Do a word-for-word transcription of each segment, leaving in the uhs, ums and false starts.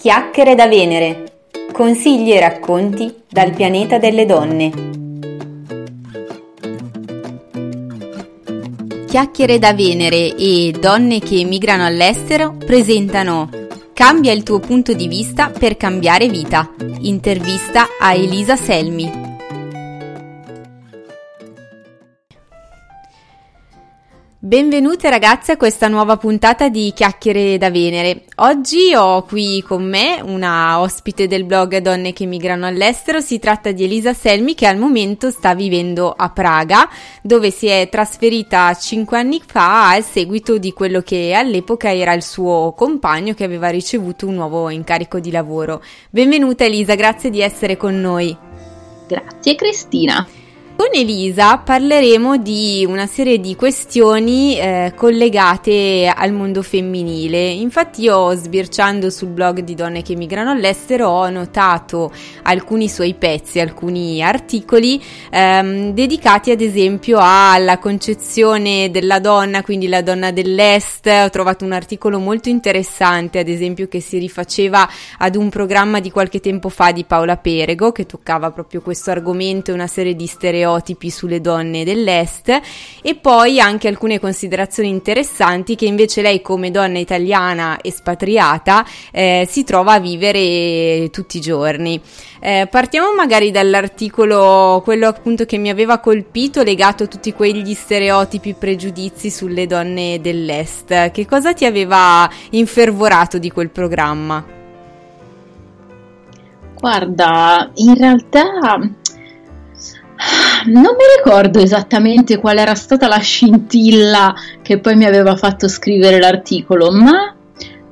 Chiacchiere da Venere, consigli e racconti dal pianeta delle donne. Chiacchiere da Venere e Donne che emigrano all'estero presentano Cambia il tuo punto di vista per cambiare vita. Intervista a Elisa Selmi. Benvenute ragazze a questa nuova puntata di Chiacchiere da Venere. Oggi ho qui con me una ospite del blog Donne che emigrano all'estero. Si tratta di Elisa Selmi, che al momento sta vivendo a Praga, dove si è trasferita cinque anni fa al seguito di quello che all'epoca era il suo compagno, che aveva ricevuto un nuovo incarico di lavoro. Benvenuta Elisa, grazie di essere con noi. Grazie Cristina. Con Elisa parleremo di una serie di questioni eh, collegate al mondo femminile. Infatti io, sbirciando sul blog di Donne che emigrano all'estero, ho notato alcuni suoi pezzi, alcuni articoli ehm, dedicati ad esempio alla concezione della donna, quindi la donna dell'est. Ho trovato un articolo molto interessante, ad esempio, che si rifaceva ad un programma di qualche tempo fa di Paola Perego, che toccava proprio questo argomento e una serie di stereotipi sulle donne dell'est, e poi anche alcune considerazioni interessanti che invece lei, come donna italiana espatriata, eh, si trova a vivere tutti i giorni. Eh, partiamo magari dall'articolo, quello appunto che mi aveva colpito, legato a tutti quegli stereotipi, pregiudizi sulle donne dell'est. Che cosa ti aveva infervorato di quel programma? Guarda, in realtà non mi ricordo esattamente qual era stata la scintilla che poi mi aveva fatto scrivere l'articolo, ma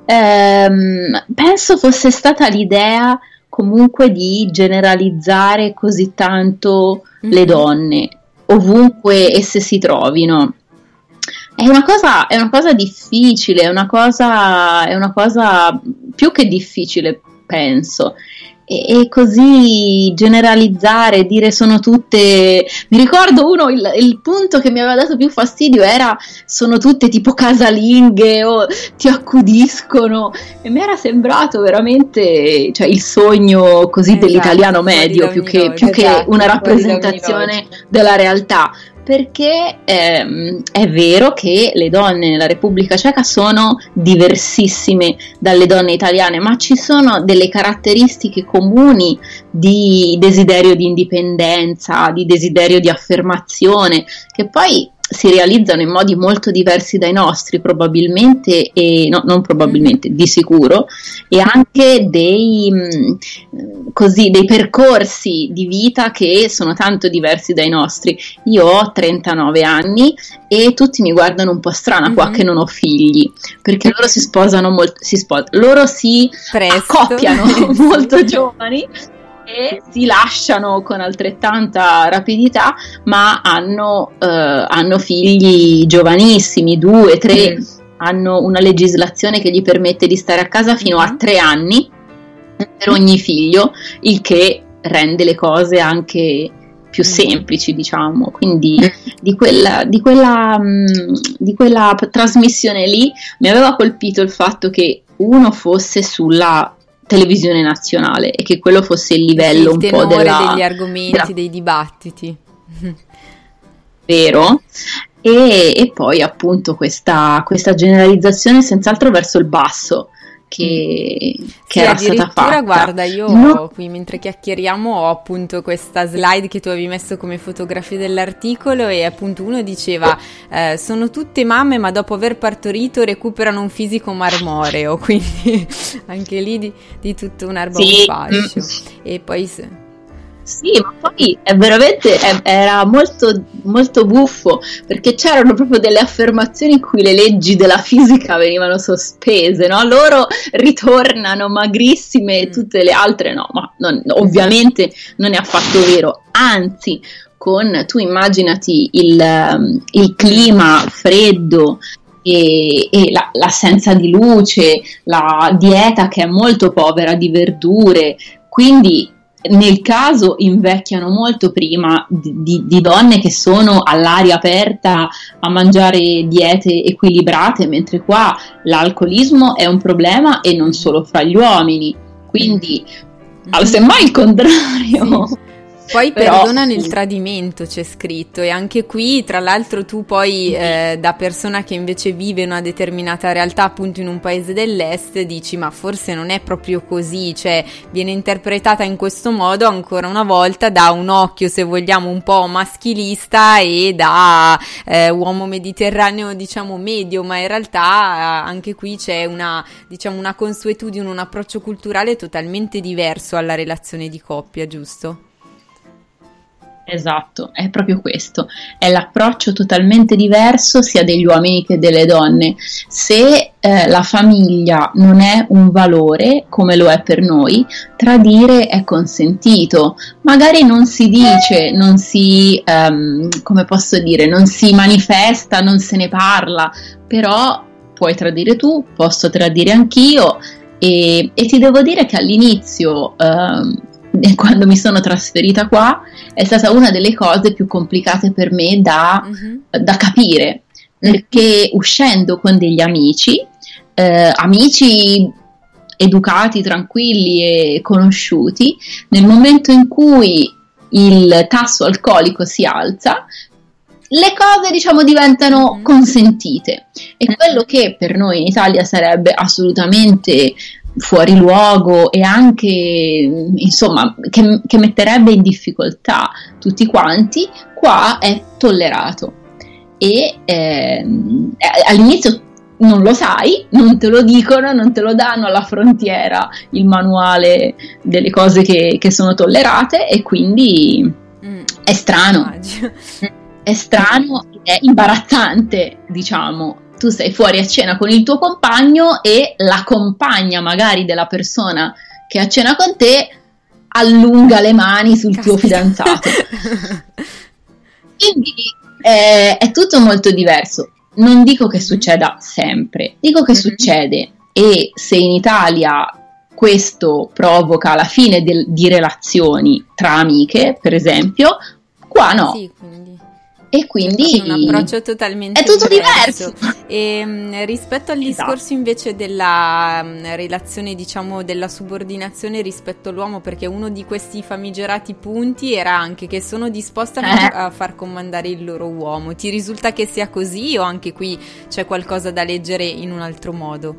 ehm, penso fosse stata l'idea comunque di generalizzare così tanto le donne, ovunque esse si trovino. È una cosa, è una cosa difficile, è una cosa, è una cosa più che difficile, penso. E così generalizzare, dire sono tutte... Mi ricordo uno, il, il punto che mi aveva dato più fastidio era sono tutte tipo casalinghe o ti accudiscono, e mi era sembrato veramente, cioè, il sogno così, esatto, dell'italiano medio, più che, più esatto, che una rappresentazione della realtà, perché ehm, è vero che le donne nella Repubblica Ceca sono diversissime dalle donne italiane, ma ci sono delle caratteristiche comuni di desiderio di indipendenza, di desiderio di affermazione, che poi si realizzano in modi molto diversi dai nostri, probabilmente, e no, non probabilmente, di sicuro, e anche dei, così, dei percorsi di vita che sono tanto diversi dai nostri. Io ho trentanove anni e tutti mi guardano un po' strana, mm-hmm, qua che non ho figli, perché loro si sposano molto, si sposano, loro si Presto. accoppiano molto giovani e si lasciano con altrettanta rapidità, ma hanno, eh, hanno figli giovanissimi, due, tre, mm. hanno una legislazione che gli permette di stare a casa fino a tre anni per ogni figlio, il che rende le cose anche più semplici, diciamo. Quindi di quella, di quella, di quella trasmissione lì mi aveva colpito il fatto che uno fosse sulla televisione nazionale e che quello fosse il livello, il un po' della, degli argomenti, della... dei dibattiti, vero? E, e poi appunto questa, questa generalizzazione senz'altro verso il basso che, che sì, era stata fatta. Guarda, io no. qui mentre chiacchieriamo ho appunto questa slide che tu avevi messo come fotografia dell'articolo, e appunto uno diceva eh, sono tutte mamme, ma dopo aver partorito recuperano un fisico marmoreo, quindi anche lì di, di tutto un'erba sì. un fascio. E poi se... Sì, ma poi è veramente è, era molto, molto buffo, perché c'erano proprio delle affermazioni in cui le leggi della fisica venivano sospese, no? Loro ritornano magrissime e tutte le altre no, ma non, ovviamente non è affatto vero, anzi, con, tu immaginati il, il clima freddo e, e la, l'assenza di luce, la dieta che è molto povera di verdure, quindi... nel caso invecchiano molto prima di, di, di donne che sono all'aria aperta a mangiare diete equilibrate, mentre qua l'alcolismo è un problema e non solo fra gli uomini, quindi mm. semmai il contrario. Sì. Poi però, perdona nel tradimento c'è scritto, e anche qui tra l'altro tu poi eh, da persona che invece vive una determinata realtà appunto in un paese dell'est dici ma forse non è proprio così, cioè viene interpretata in questo modo ancora una volta da un occhio se vogliamo un po' maschilista e da eh, uomo mediterraneo diciamo medio, ma in realtà eh, anche qui c'è una diciamo una consuetudine, un approccio culturale totalmente diverso alla relazione di coppia, giusto? Esatto, è proprio questo, è l'approccio totalmente diverso sia degli uomini che delle donne. Se eh, la famiglia non è un valore come lo è per noi, tradire è consentito, magari non si dice, non si, um, come posso dire, non si manifesta, non se ne parla, però puoi tradire tu, posso tradire anch'io e, e ti devo dire che all'inizio... Um, quando mi sono trasferita qua è stata una delle cose più complicate per me da, uh-huh. da capire, perché uscendo con degli amici, eh, amici educati, tranquilli e conosciuti, nel momento in cui il tasso alcolico si alza, le cose diciamo diventano consentite, e quello che per noi in Italia sarebbe assolutamente fuori luogo e anche insomma che, che metterebbe in difficoltà tutti quanti, qua è tollerato e eh, all'inizio non lo sai, non te lo dicono, non te lo danno alla frontiera il manuale delle cose che, che sono tollerate, e quindi mm, è strano è strano, è imbarazzante diciamo. Tu sei fuori a cena con il tuo compagno e la compagna magari della persona che è a cena con te allunga le mani sul Cazzo. Tuo fidanzato. Quindi eh, è tutto molto diverso. Non dico che succeda sempre, dico che mm-hmm. succede, e se in Italia questo provoca la fine del, di relazioni tra amiche, per esempio, qua no. Sì, quindi. E quindi un approccio totalmente è tutto diverso, diverso. E, rispetto al esatto. discorso invece della relazione diciamo della subordinazione rispetto all'uomo, perché uno di questi famigerati punti era anche che sono disposta eh. a far comandare il loro uomo, ti risulta che sia così o anche qui c'è qualcosa da leggere in un altro modo?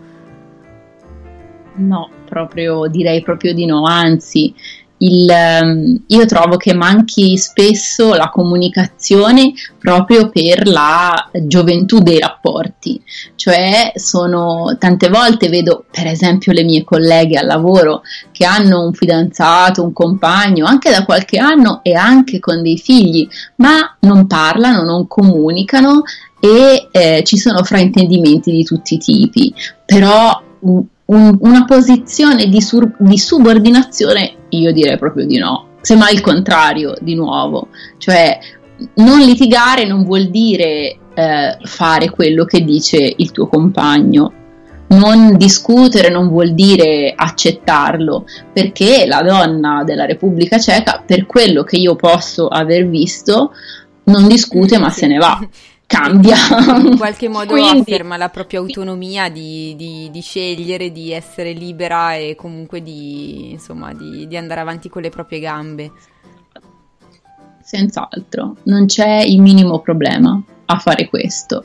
No, proprio direi proprio di no, anzi Il, io trovo che manchi spesso la comunicazione proprio per la gioventù dei rapporti, cioè sono tante volte vedo per esempio le mie colleghe al lavoro che hanno un fidanzato, un compagno anche da qualche anno e anche con dei figli, ma non parlano, non comunicano e eh, ci sono fraintendimenti di tutti i tipi, però un, una posizione di, sur, di subordinazione io direi proprio di no, semmai il contrario di nuovo, cioè non litigare non vuol dire eh, fare quello che dice il tuo compagno, non discutere non vuol dire accettarlo, perché la donna della Repubblica Ceca, per quello che io posso aver visto, non discute ma se ne va. Cambia. In qualche modo Quindi, afferma la propria autonomia di, di, di scegliere, di essere libera e comunque di, insomma, di, di andare avanti con le proprie gambe. Senz'altro, non c'è il minimo problema a fare questo.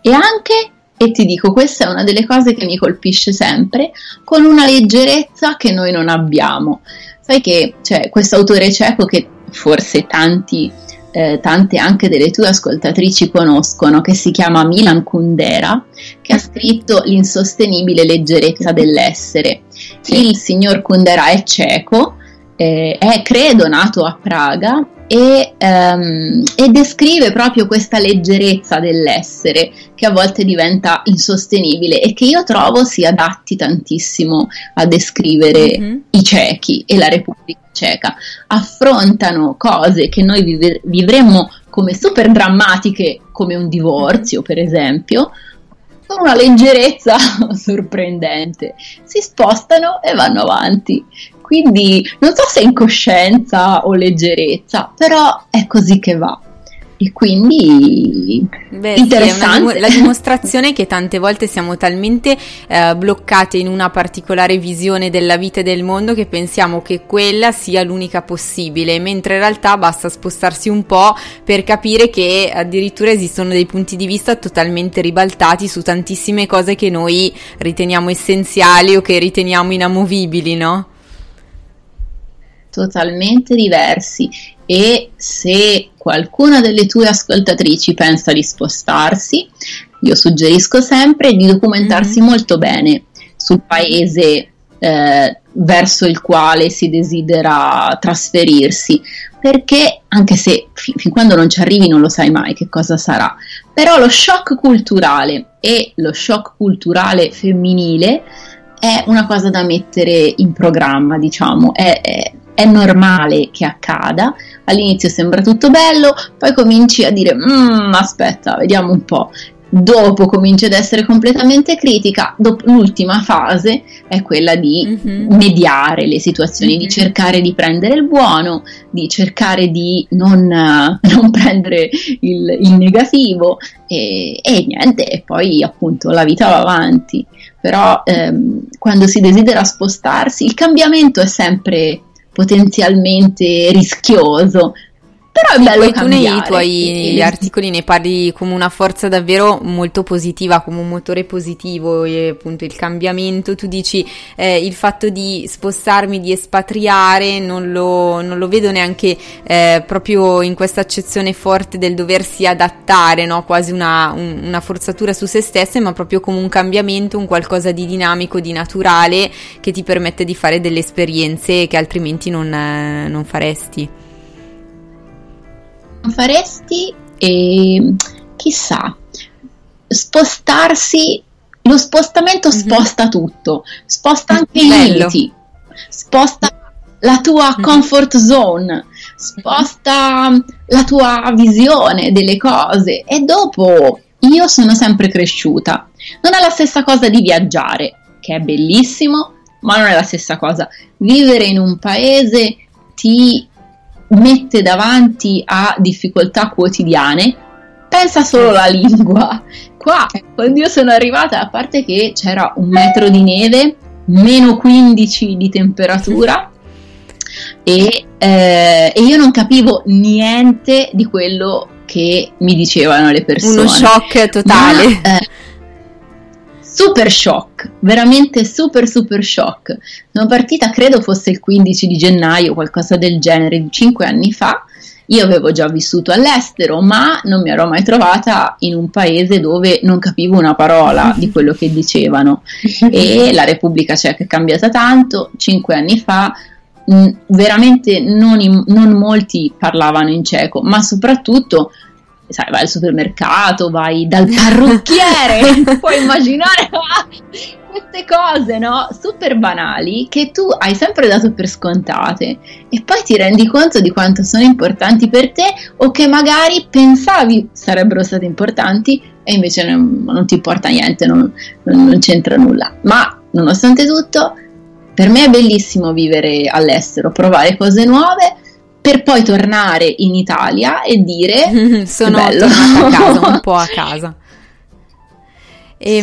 E anche, e ti dico, questa è una delle cose che mi colpisce sempre, con una leggerezza che noi non abbiamo. Sai che c'è questo autore ceco che forse tanti... Eh, tante anche delle tue ascoltatrici conoscono, che si chiama Milan Kundera, che ha scritto L'insostenibile leggerezza dell'essere. Sì. Il signor Kundera è ceco, eh, è credo nato a Praga e, ehm, e descrive proprio questa leggerezza dell'essere che a volte diventa insostenibile e che io trovo si adatti tantissimo a descrivere mm-hmm. i cechi e la Repubblica Ceca. Affrontano cose che noi vive- vivremmo come super drammatiche, come un divorzio per esempio, con una leggerezza sorprendente, si spostano e vanno avanti. Quindi non so se è incoscienza o leggerezza, però è così che va. E quindi Beh, interessante sì, è una, la dimostrazione che tante volte siamo talmente eh, bloccate in una particolare visione della vita e del mondo che pensiamo che quella sia l'unica possibile, mentre in realtà basta spostarsi un po' per capire che addirittura esistono dei punti di vista totalmente ribaltati su tantissime cose che noi riteniamo essenziali o che riteniamo inamovibili, no? Totalmente diversi. E se qualcuna delle tue ascoltatrici pensa di spostarsi, io suggerisco sempre di documentarsi mm-hmm. molto bene sul paese eh, verso il quale si desidera trasferirsi, perché anche se fin, fin quando non ci arrivi non lo sai mai che cosa sarà, però lo shock culturale e lo shock culturale femminile è una cosa da mettere in programma, diciamo, è, è È normale che accada, all'inizio sembra tutto bello, poi cominci a dire mmm, aspetta, vediamo un po', dopo cominci ad essere completamente critica, dopo, l'ultima fase è quella di mm-hmm. mediare le situazioni, mm-hmm. di cercare di prendere il buono, di cercare di non, non prendere il, il negativo e, e niente, e poi appunto la vita va avanti, però ehm, quando si desidera spostarsi il cambiamento è sempre potenzialmente rischioso, però è bello cambiare. Tu nei tuoi articoli ne parli come una forza davvero molto positiva, come un motore positivo, e appunto il cambiamento, tu dici eh, il fatto di spostarmi, di espatriare non lo, non lo vedo neanche eh, proprio in questa accezione forte del doversi adattare, no? Quasi una, un, una forzatura su se stesse, ma proprio come un cambiamento, un qualcosa di dinamico, di naturale, che ti permette di fare delle esperienze che altrimenti non, eh, non faresti faresti e chissà, spostarsi, lo spostamento mm-hmm. sposta tutto, sposta anche i limiti, sposta la tua mm-hmm. comfort zone, sposta mm-hmm. la tua visione delle cose, e dopo io sono sempre cresciuta, non è la stessa cosa di viaggiare, che è bellissimo, ma non è la stessa cosa. Vivere in un paese ti mette davanti a difficoltà quotidiane, pensa solo alla lingua. Qua quando io sono arrivata, a parte che c'era un metro di neve, meno quindici di temperatura e, eh, e io non capivo niente di quello che mi dicevano le persone. Uno shock totale. Ma, eh, super shock, veramente super super shock. Sono partita, credo fosse il quindici di gennaio, qualcosa del genere, cinque anni fa. Io avevo già vissuto all'estero, ma non mi ero mai trovata in un paese dove non capivo una parola di quello che dicevano. E la Repubblica Ceca è cambiata tanto, cinque anni fa mh, veramente non, in, non molti parlavano in ceco, ma soprattutto sai, vai al supermercato, vai dal parrucchiere, puoi immaginare queste cose, no? Super banali, che tu hai sempre dato per scontate, e poi ti rendi conto di quanto sono importanti per te, o che magari pensavi sarebbero state importanti e invece non, non ti importa niente, non, non, non c'entra nulla. Ma nonostante tutto, per me è bellissimo vivere all'estero, provare cose nuove, per poi tornare in Italia e dire sono bello. A casa, un po' a casa. E,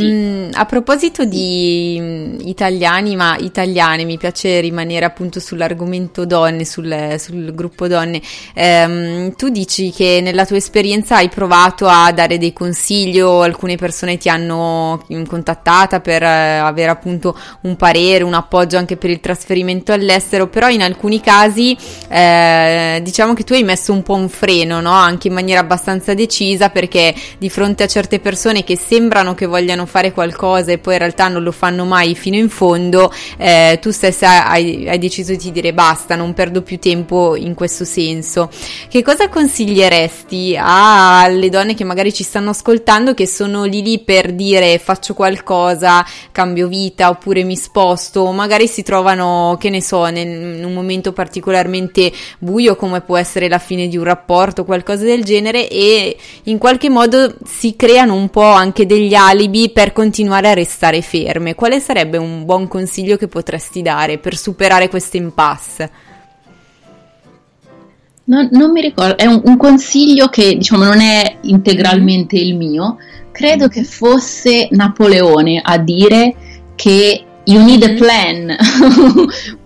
sì. A proposito di italiani, ma italiane, mi piace rimanere appunto sull'argomento donne, sul, sul gruppo donne. Ehm, tu dici che nella tua esperienza hai provato a dare dei consigli, o alcune persone ti hanno contattata per avere appunto un parere, un appoggio anche per il trasferimento all'estero, però in alcuni casi eh, diciamo che tu hai messo un po' un freno, no? Anche in maniera abbastanza decisa, perché di fronte a certe persone che sembrano che vogliono vogliano fare qualcosa e poi in realtà non lo fanno mai fino in fondo, eh, tu stessa hai, hai deciso di dire basta, non perdo più tempo in questo senso. Che cosa consiglieresti alle donne che magari ci stanno ascoltando, che sono lì lì per dire faccio qualcosa, cambio vita oppure mi sposto, o magari si trovano, che ne so, nel, in un momento particolarmente buio come può essere la fine di un rapporto, qualcosa del genere, e in qualche modo si creano un po' anche degli alibi motivi per continuare a restare ferme. Quale sarebbe un buon consiglio che potresti dare per superare questo impasse? Non, non mi ricordo, è un, un consiglio che diciamo non è integralmente il mio. Credo che fosse Napoleone a dire che you need a plan,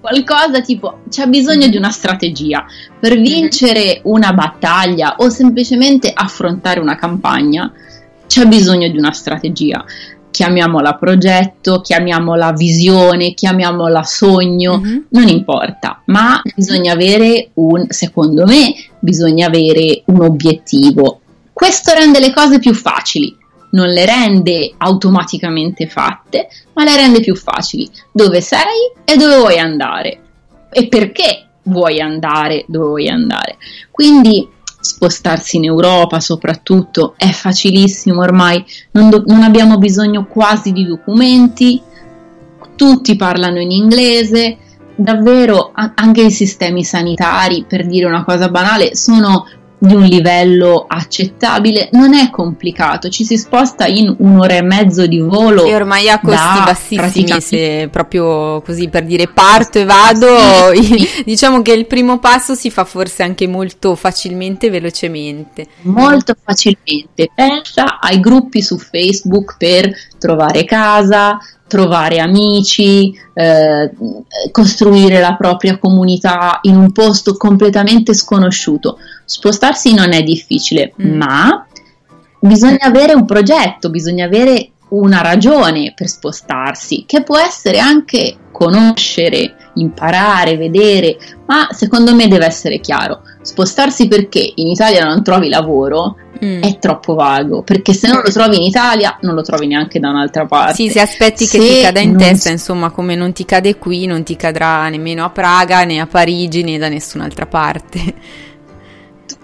qualcosa tipo c'è bisogno di una strategia per vincere una battaglia o semplicemente affrontare una campagna. C'è bisogno di una strategia, chiamiamola progetto, chiamiamola visione, chiamiamola sogno, mm-hmm. non importa, ma bisogna avere un, secondo me, bisogna avere un obiettivo. Questo rende le cose più facili, non le rende automaticamente fatte, ma le rende più facili. Dove sei e dove vuoi andare e perché vuoi andare dove vuoi andare. Quindi spostarsi in Europa soprattutto è facilissimo ormai, non, do- non abbiamo bisogno quasi di documenti, tutti parlano in inglese, davvero a- anche i sistemi sanitari, per dire una cosa banale, sono di un livello accettabile, non è complicato, ci si sposta in un'ora e mezzo di volo e ormai a costi bassissimi praticamente... se proprio così per dire parto e vado sì. Diciamo che il primo passo si fa forse anche molto facilmente, velocemente, molto facilmente. Pensa ai gruppi su Facebook per trovare casa, trovare amici, eh, costruire la propria comunità in un posto completamente sconosciuto. Spostarsi non è difficile, mm. ma bisogna avere un progetto, bisogna avere una ragione per spostarsi, che può essere anche conoscere, imparare, vedere, ma secondo me deve essere chiaro. Spostarsi perché in Italia non trovi lavoro mm. è troppo vago, perché se non lo trovi in Italia non lo trovi neanche da un'altra parte. Sì, se aspetti che se ti cada in testa, insomma, come non ti cade qui, non ti cadrà nemmeno a Praga, né a Parigi, né da nessun'altra parte.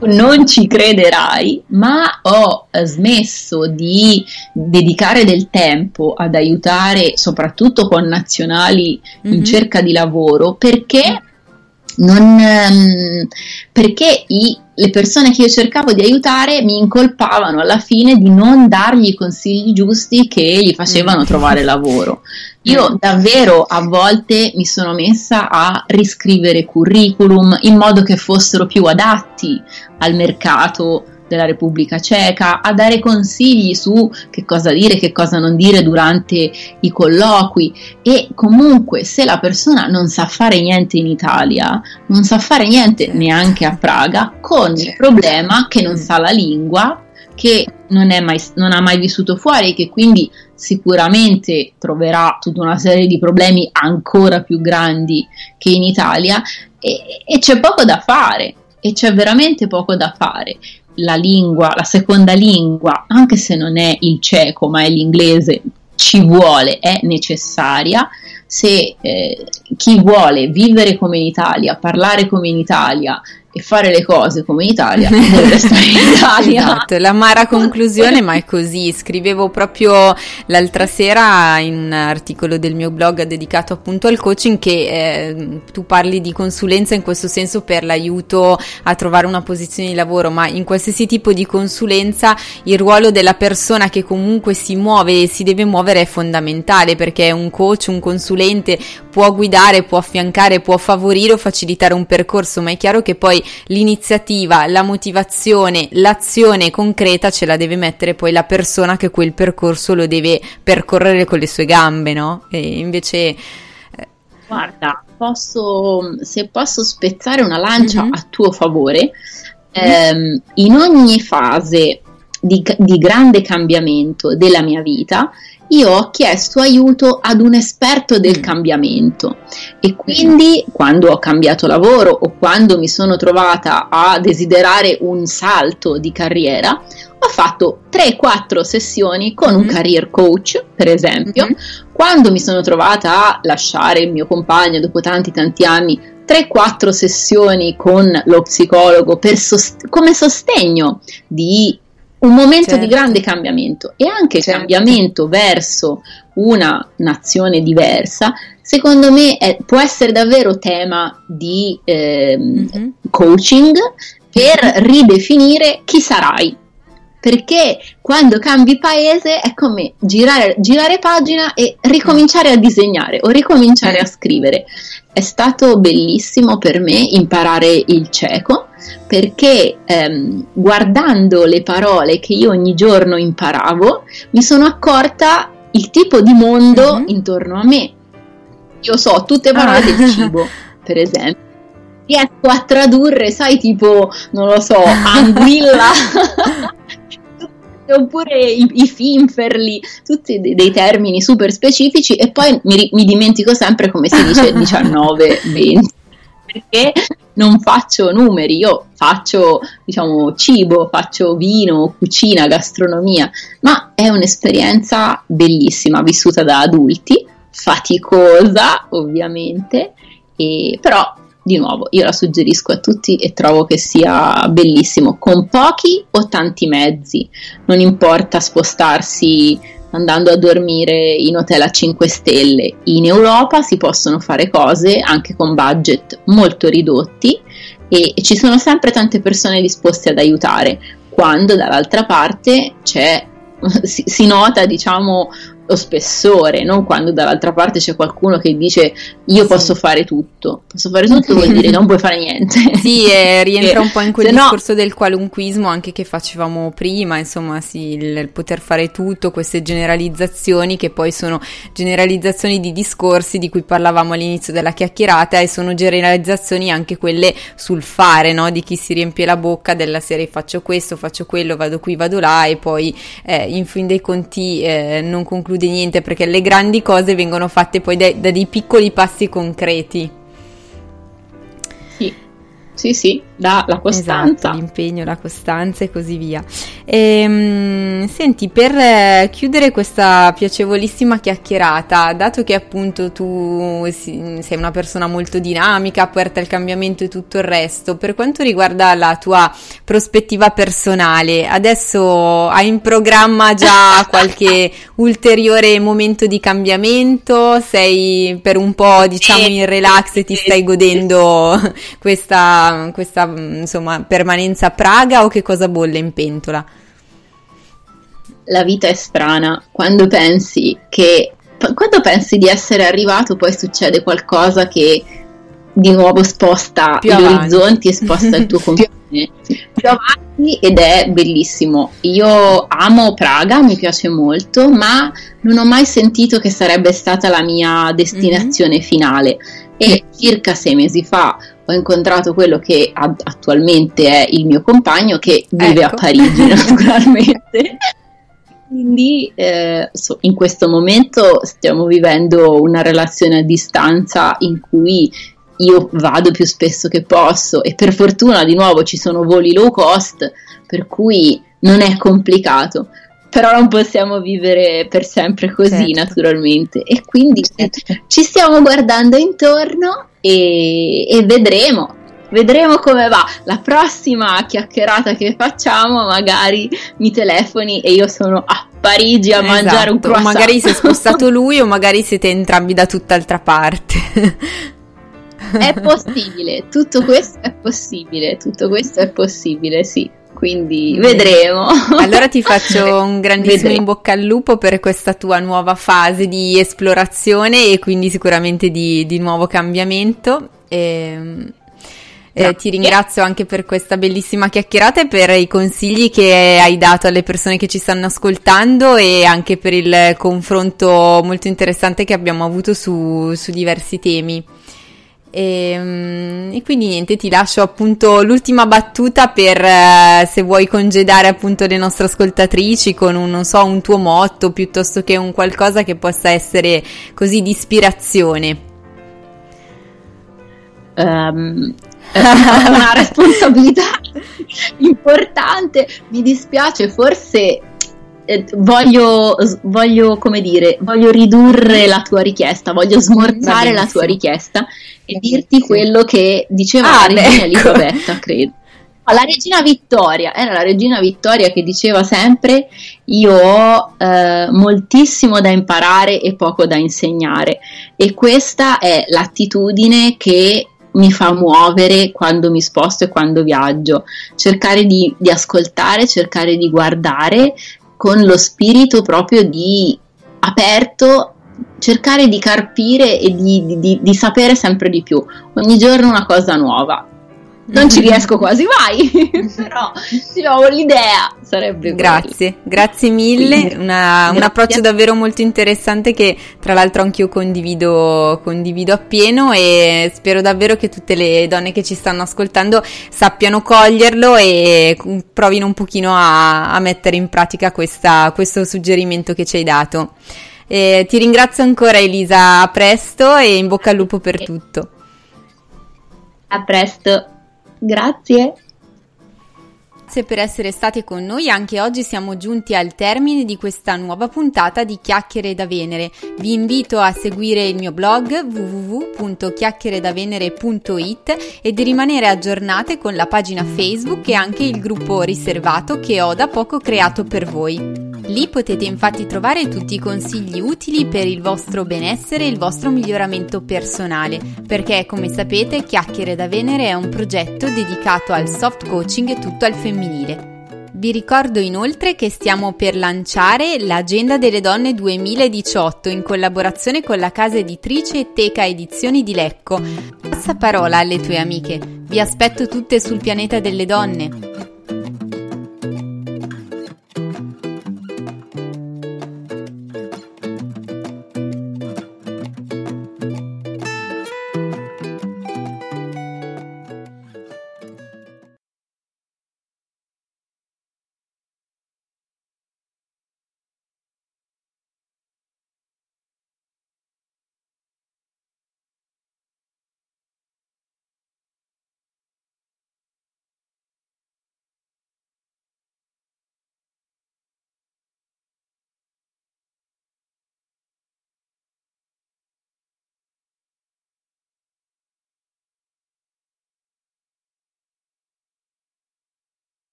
Non ci crederai, ma ho smesso di dedicare del tempo ad aiutare soprattutto connazionali mm-hmm. in cerca di lavoro, perché non perché i, le persone che io cercavo di aiutare mi incolpavano alla fine di non dargli i consigli giusti che gli facevano mm. trovare lavoro. Io davvero a volte mi sono messa a riscrivere curriculum in modo che fossero più adatti al mercato della Repubblica Ceca, a dare consigli su che cosa dire, che cosa non dire durante i colloqui. E comunque se la persona non sa fare niente in Italia, non sa fare niente neanche a Praga, con il problema che non sa la lingua, che non, è mai, non ha mai vissuto fuori, che quindi sicuramente troverà tutta una serie di problemi ancora più grandi che in Italia, e, e c'è poco da fare, e c'è veramente poco da fare. La lingua, la seconda lingua, anche se non è il ceco ma è l'inglese, ci vuole, è necessaria. Se eh, chi vuole vivere come in Italia, parlare come in Italia e fare le cose come in Italia deve stare in Italia. Esatto, l'amara conclusione, ma è così. Scrivevo proprio l'altra sera in un articolo del mio blog dedicato appunto al coaching, che eh, tu parli di consulenza in questo senso per l'aiuto a trovare una posizione di lavoro, ma in qualsiasi tipo di consulenza il ruolo della persona che comunque si muove e si deve muovere è fondamentale, perché un coach, un consulente può guidare, può affiancare, può favorire o facilitare un percorso, ma è chiaro che poi l'iniziativa, la motivazione, l'azione concreta ce la deve mettere poi la persona che quel percorso lo deve percorrere con le sue gambe, no? E invece guarda, posso, se posso spezzare una lancia mm-hmm. a tuo favore, ehm, in ogni fase di, di grande cambiamento della mia vita io ho chiesto aiuto ad un esperto del cambiamento, e quindi quando ho cambiato lavoro o quando mi sono trovata a desiderare un salto di carriera, ho fatto tre quattro sessioni con un career coach, per esempio. Quando mi sono trovata a lasciare il mio compagno dopo tanti tanti anni, tre quattro sessioni con lo psicologo per sost- come sostegno di un momento certo. di grande cambiamento, e anche certo. cambiamento verso una nazione diversa, secondo me è, può essere davvero tema di eh, mm-hmm. coaching per ridefinire chi sarai. perché quando cambi paese è come girare, girare pagina e ricominciare a disegnare o ricominciare a scrivere. È stato bellissimo per me imparare il ceco, perché ehm, guardando le parole che io ogni giorno imparavo mi sono accorta il tipo di mondo mm-hmm. intorno a me. Io so tutte parole ah. del cibo, per esempio. Riesco a tradurre, sai, tipo, non lo so, anguilla, oppure i, i finferli, tutti dei, dei termini super specifici, e poi mi, mi dimentico sempre come si dice diciannove, venti, perché non faccio numeri, io faccio, diciamo, cibo, faccio vino, cucina, gastronomia, ma è un'esperienza bellissima, vissuta da adulti, faticosa ovviamente, e, però di nuovo io la suggerisco a tutti e trovo che sia bellissimo con pochi o tanti mezzi, non importa spostarsi andando a dormire in hotel a cinque stelle, in Europa si possono fare cose anche con budget molto ridotti e ci sono sempre tante persone disposte ad aiutare, quando dall'altra parte c'è, si, si nota, diciamo, lo spessore, non quando dall'altra parte c'è qualcuno che dice io sì. posso fare tutto, posso fare tutto vuol dire non puoi fare niente. Sì, eh, rientra un po' in quel se discorso no... del qualunquismo anche che facevamo prima, insomma, sì, il poter fare tutto, queste generalizzazioni che poi sono generalizzazioni di discorsi di cui parlavamo all'inizio della chiacchierata, e sono generalizzazioni anche quelle sul fare, no? Di chi si riempie la bocca della serie faccio questo, faccio quello, vado qui, vado là, e poi eh, in fin dei conti eh, non conclude di niente, perché le grandi cose vengono fatte poi da, da dei piccoli passi concreti. Sì, sì, sì, dalla costanza. Esatto, l'impegno, la costanza e così via. E, senti, per chiudere questa piacevolissima chiacchierata, dato che appunto tu sei una persona molto dinamica, aperta al cambiamento e tutto il resto, per quanto riguarda la tua prospettiva personale, adesso hai in programma già qualche ulteriore momento di cambiamento? Sei per un po', diciamo, in relax e ti stai godendo questa, questa insomma permanenza a Praga, o che cosa bolle in pentola? La vita è strana, quando pensi che quando pensi di essere arrivato poi succede qualcosa che di nuovo sposta gli orizzonti e sposta il tuo confine più avanti, ed è bellissimo. Io amo Praga, mi piace molto, ma non ho mai sentito che sarebbe stata la mia destinazione mm-hmm. finale, e circa sei mesi fa ho incontrato quello che ad- attualmente è il mio compagno, che vive ecco. a Parigi naturalmente. Quindi eh, so, in questo momento stiamo vivendo una relazione a distanza in cui io vado più spesso che posso, e per fortuna di nuovo ci sono voli low cost, per cui non è complicato, però non possiamo vivere per sempre così, certo. naturalmente, e quindi certo. ci stiamo guardando intorno e, e vedremo vedremo come va. La prossima chiacchierata che facciamo magari mi telefoni e io sono a Parigi a esatto. mangiare un croissant, magari si è spostato lui o magari siete entrambi da tutt'altra parte. È possibile, tutto questo è possibile, tutto questo è possibile, sì, quindi vedremo. Allora ti faccio un grandissimo in bocca al lupo per questa tua nuova fase di esplorazione e quindi sicuramente di, di nuovo cambiamento. E... Eh, ti ringrazio anche per questa bellissima chiacchierata e per i consigli che hai dato alle persone che ci stanno ascoltando, e anche per il confronto molto interessante che abbiamo avuto su, su diversi temi. E, e quindi niente, ti lascio appunto l'ultima battuta per eh, se vuoi congedare appunto le nostre ascoltatrici con un, non so, un tuo motto, piuttosto che un qualcosa che possa essere così di ispirazione. Um, è una responsabilità importante, mi dispiace, forse eh, voglio, voglio come dire, voglio ridurre la tua richiesta, voglio smorzare la tua richiesta e dirti quello che diceva ah, la regina ecco. Elisabetta, credo. La regina Vittoria, era la regina Vittoria che diceva sempre: io ho eh, moltissimo da imparare e poco da insegnare, e questa è l'attitudine che mi fa muovere quando mi sposto e quando viaggio, cercare di, di ascoltare, cercare di guardare con lo spirito proprio di aperto, cercare di carpire e di, di, di, di sapere sempre di più, ogni giorno una cosa nuova. Non ci riesco quasi mai, però se avevo l'idea sarebbe grazie, bello. Grazie mille, una, grazie. Un approccio davvero molto interessante che tra l'altro anch'io condivido, condivido appieno, e spero davvero che tutte le donne che ci stanno ascoltando sappiano coglierlo e provino un pochino a, a mettere in pratica questa, questo suggerimento che ci hai dato. Eh, ti ringrazio ancora Elisa, a presto e in bocca al lupo per tutto. A presto. Grazie. Grazie per essere stati con noi, anche oggi siamo giunti al termine di questa nuova puntata di Chiacchiere da Venere. Vi invito a seguire il mio blog w w w punto chiacchiere da venere punto i t e di rimanere aggiornate con la pagina Facebook e anche il gruppo riservato che ho da poco creato per voi. Lì potete infatti trovare tutti i consigli utili per il vostro benessere e il vostro miglioramento personale, perché come sapete Chiacchiere da Venere è un progetto dedicato al soft coaching e tutto al femminile. Vi ricordo inoltre che stiamo per lanciare l'Agenda delle Donne duemiladiciotto in collaborazione con la casa editrice Teca Edizioni di Lecco. Passa parola alle tue amiche. Vi aspetto tutte sul pianeta delle donne.